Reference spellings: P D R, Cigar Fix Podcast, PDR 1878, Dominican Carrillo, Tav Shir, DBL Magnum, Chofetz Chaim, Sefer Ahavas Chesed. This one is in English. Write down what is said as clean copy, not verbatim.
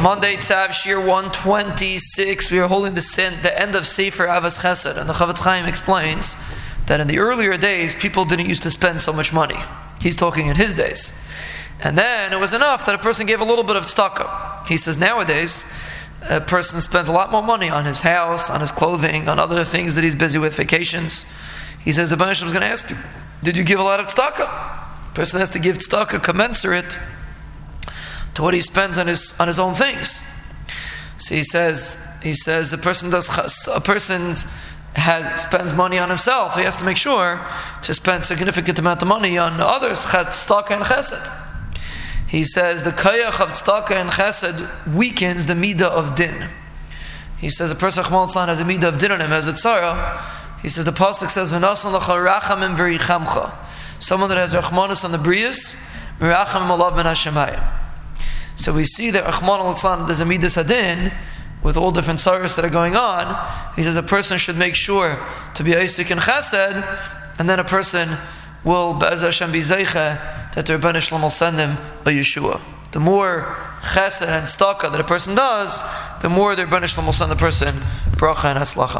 Monday, Tav Shir 126, we are holding the end of Sefer Ahavas Chesed, and the Chofetz Chaim explains that in the earlier days, people didn't used to spend so much money. He's talking in his days. And then it was enough that a person gave a little bit of tzedakah. He says nowadays, a person spends a lot more money on his house, on his clothing, on other things that he's busy with, vacations. He says the Banishim is going to ask you, did you give a lot of tzedakah? A person has to give tzedakah commensurate to what he spends on his own things. So he says a person spends money on himself. He has to make sure to spend significant amount of money on others. Tzedakah and Chesed. He says the koyach of tzedakah and Chesed weakens the midah of din. He says a person has a midah of din on him as a tzara. He says the pasuk says v'nasan l'cha rachamim v'richamcha. Someone that has rachmanis on the brius v'rachamim alav min hashemayim. So we see that Rahman al-Islam, there's a midas hadin, with all different sorrows that are going on. He says a person should make sure to be Aisik and Chesed, and then a person will, Be'ez Hashem B'Zeicha, that the Rebbeinu Shalom will send him a Yeshua. The more Chesed and Staka that a person does, the more the Rebbeinu Shalom will send the person Bracha and Haslacha.